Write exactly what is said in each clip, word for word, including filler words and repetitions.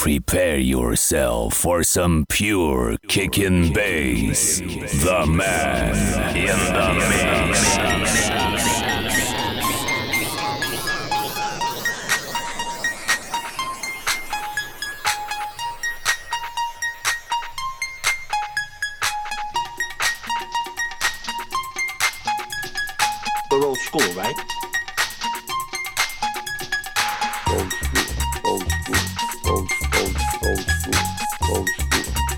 Prepare yourself for some pure kickin' bass. The man in the mix. We're old school, right? Old school, old school, old school. Old school, old school, old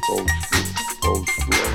school, old school, old school.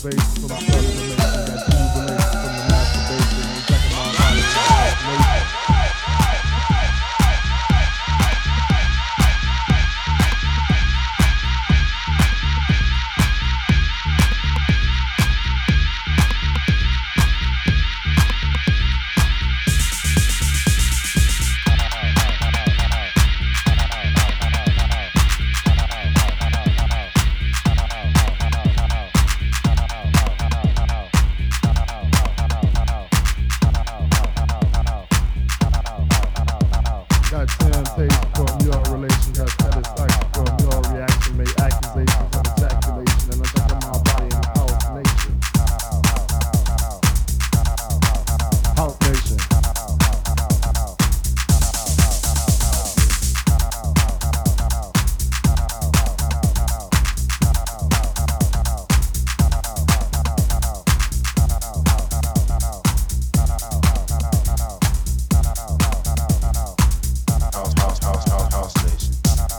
elevation from self elevation, that jubilation from the masturbation, and second my house, house, house, house nation.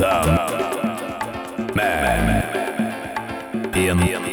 the man in the mix.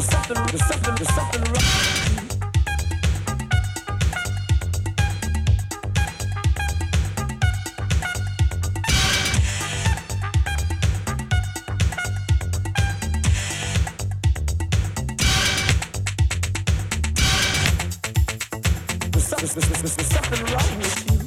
There's something, there's something, there's something wrong. There's, there's, there's, there's something wrong with you.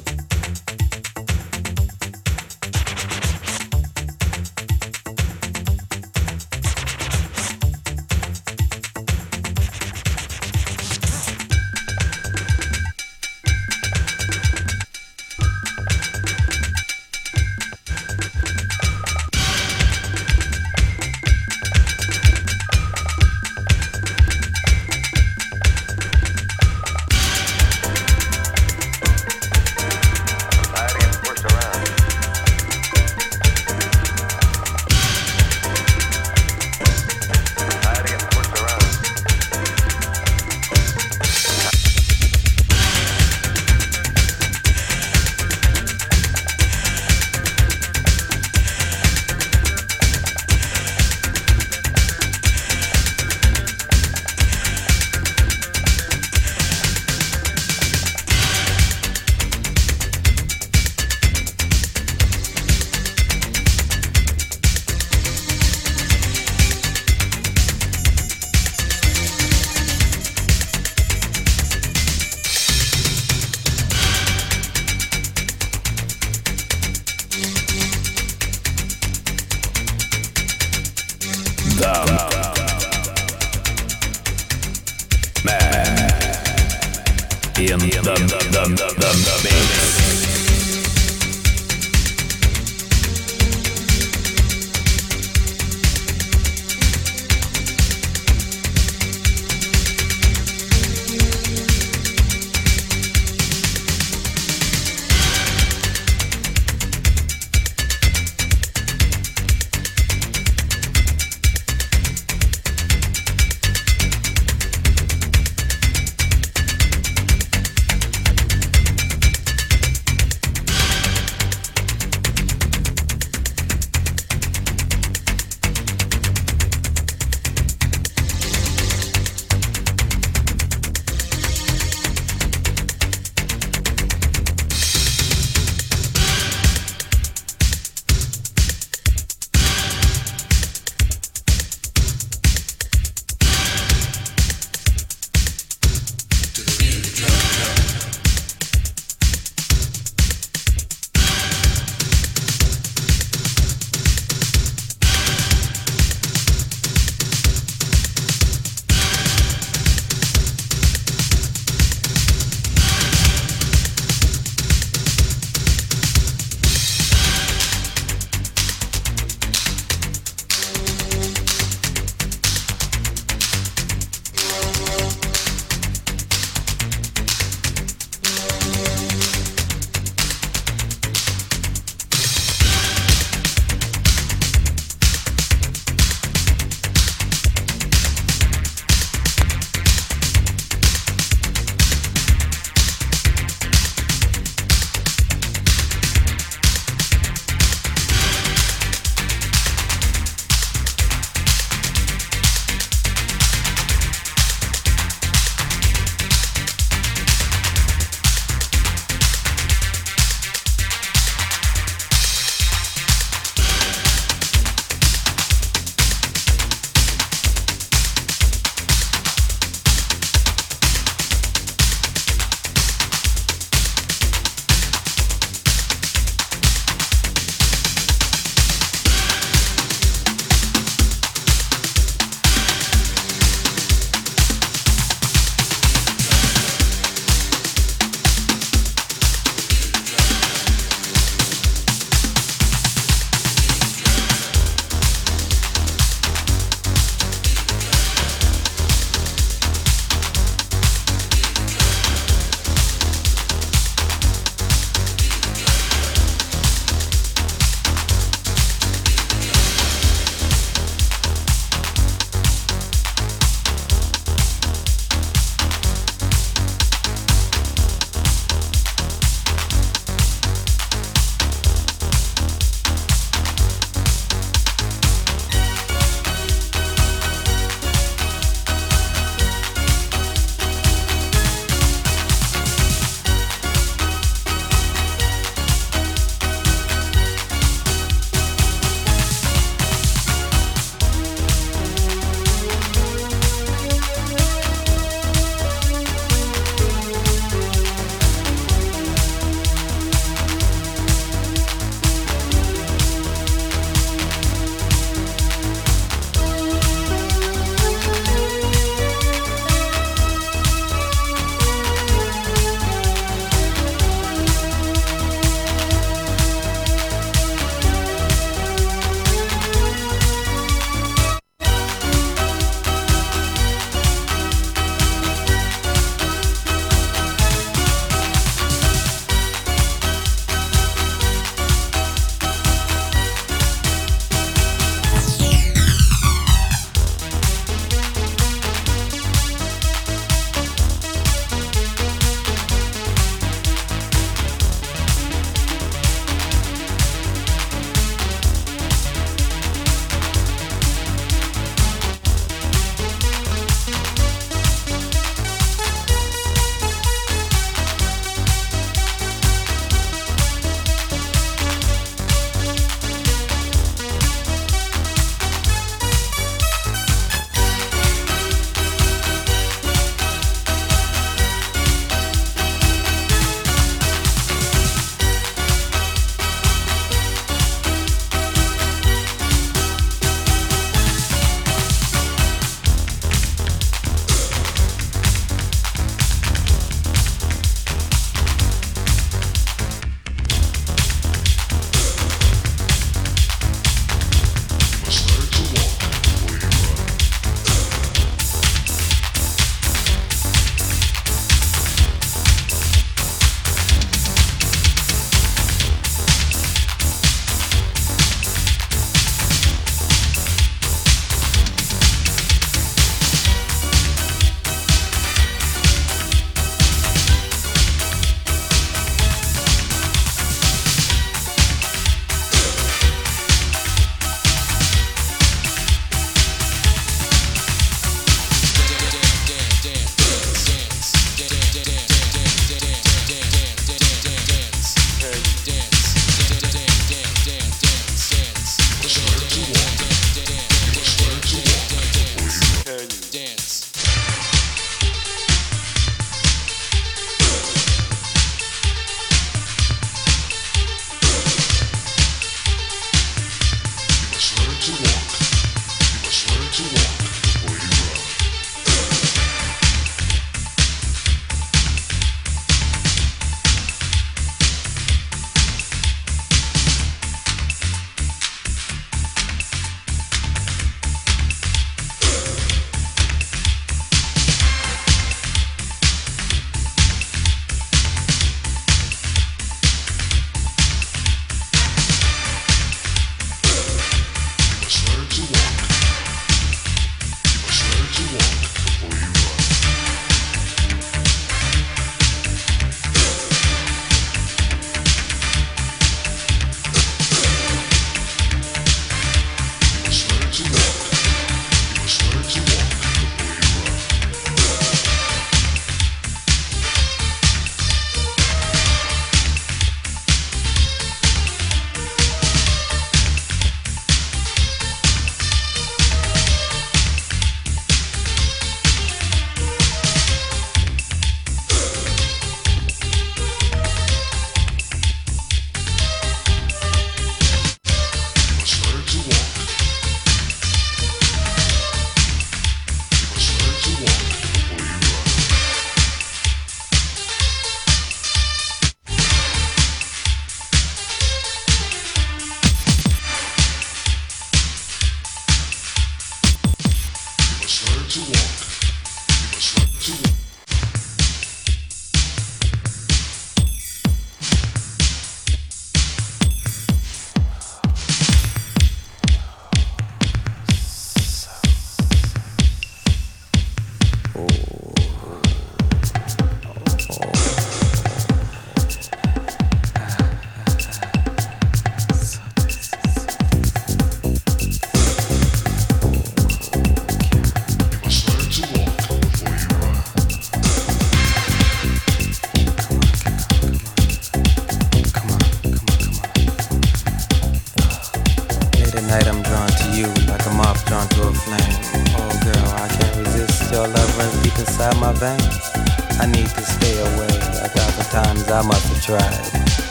to walk. You must run to walk.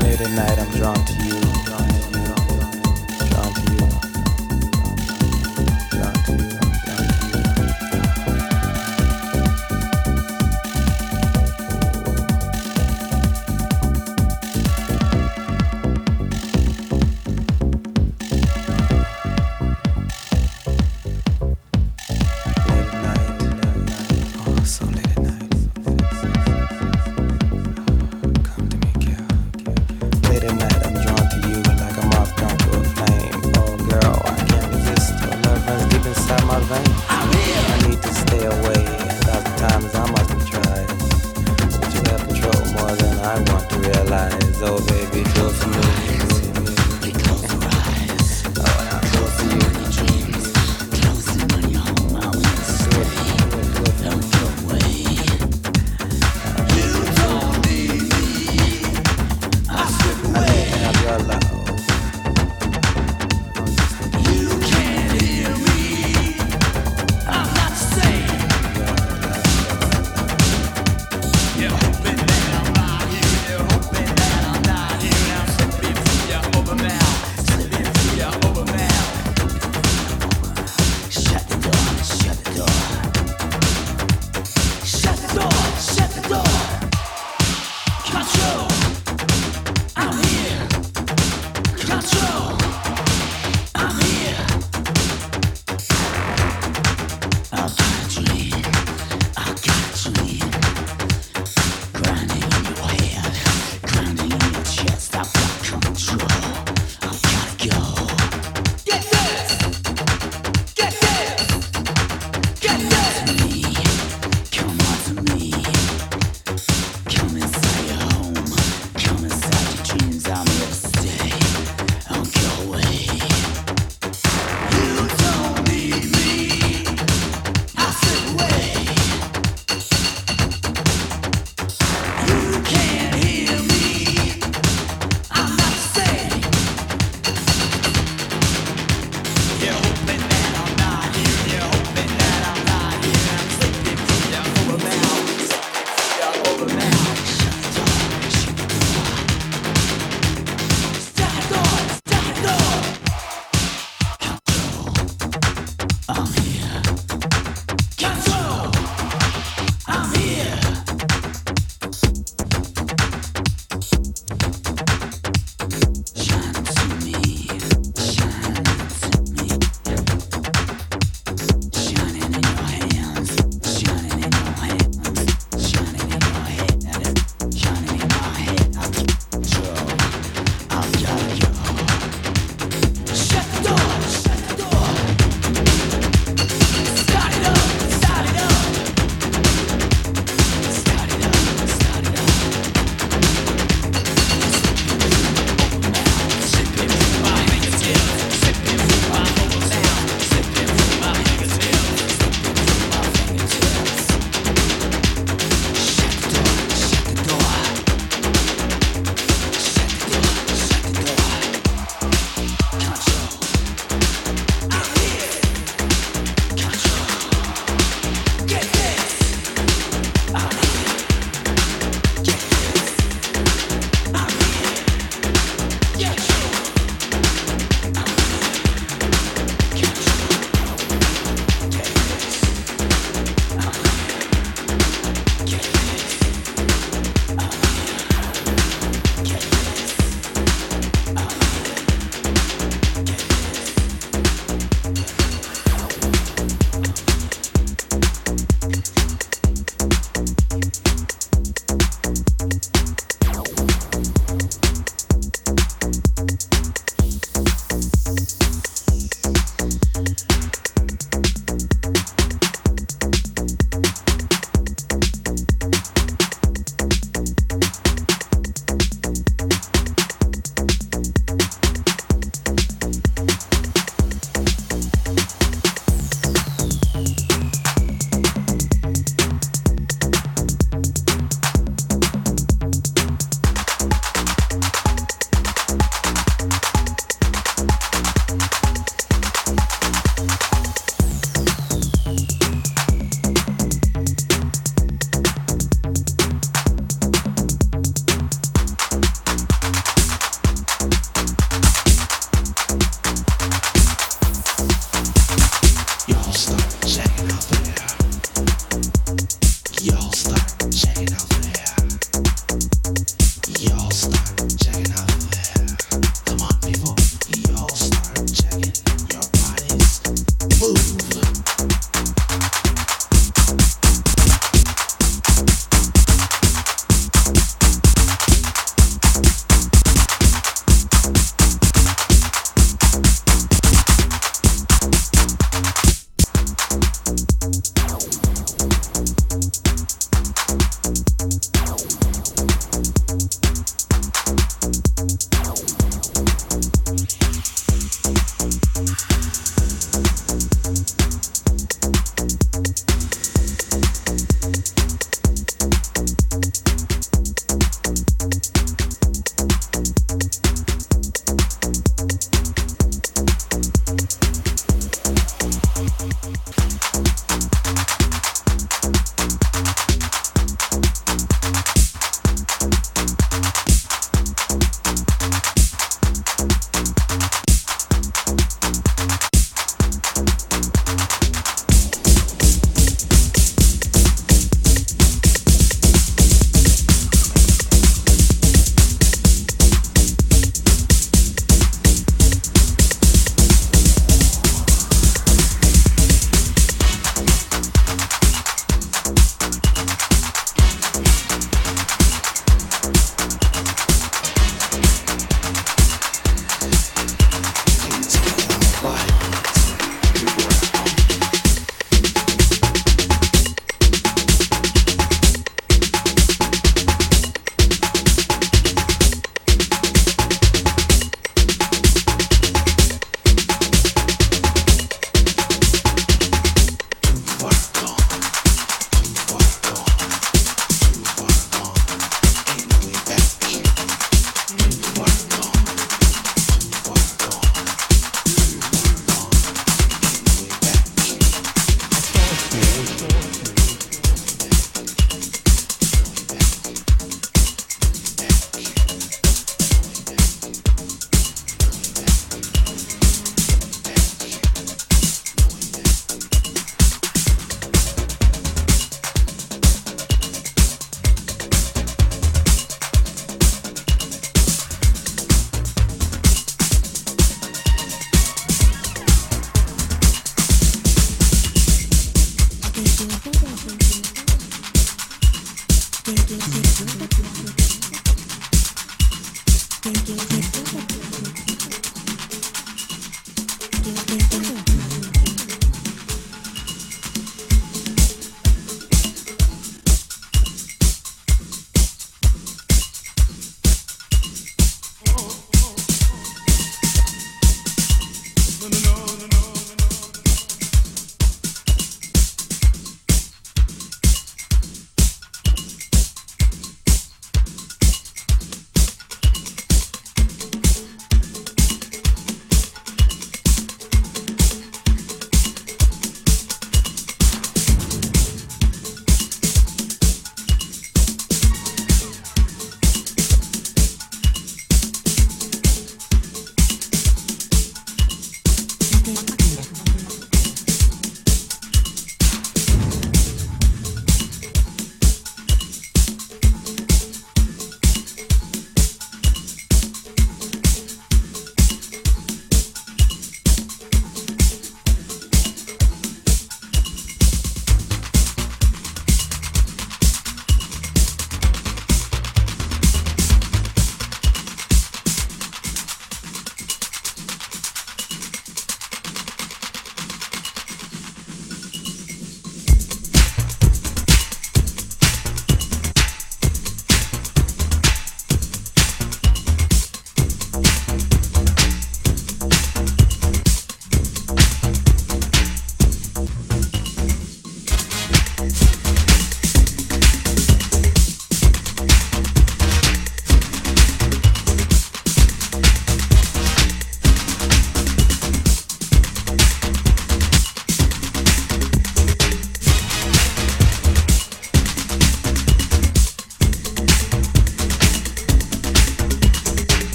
Late at night, I'm drawn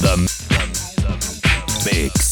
The Mix.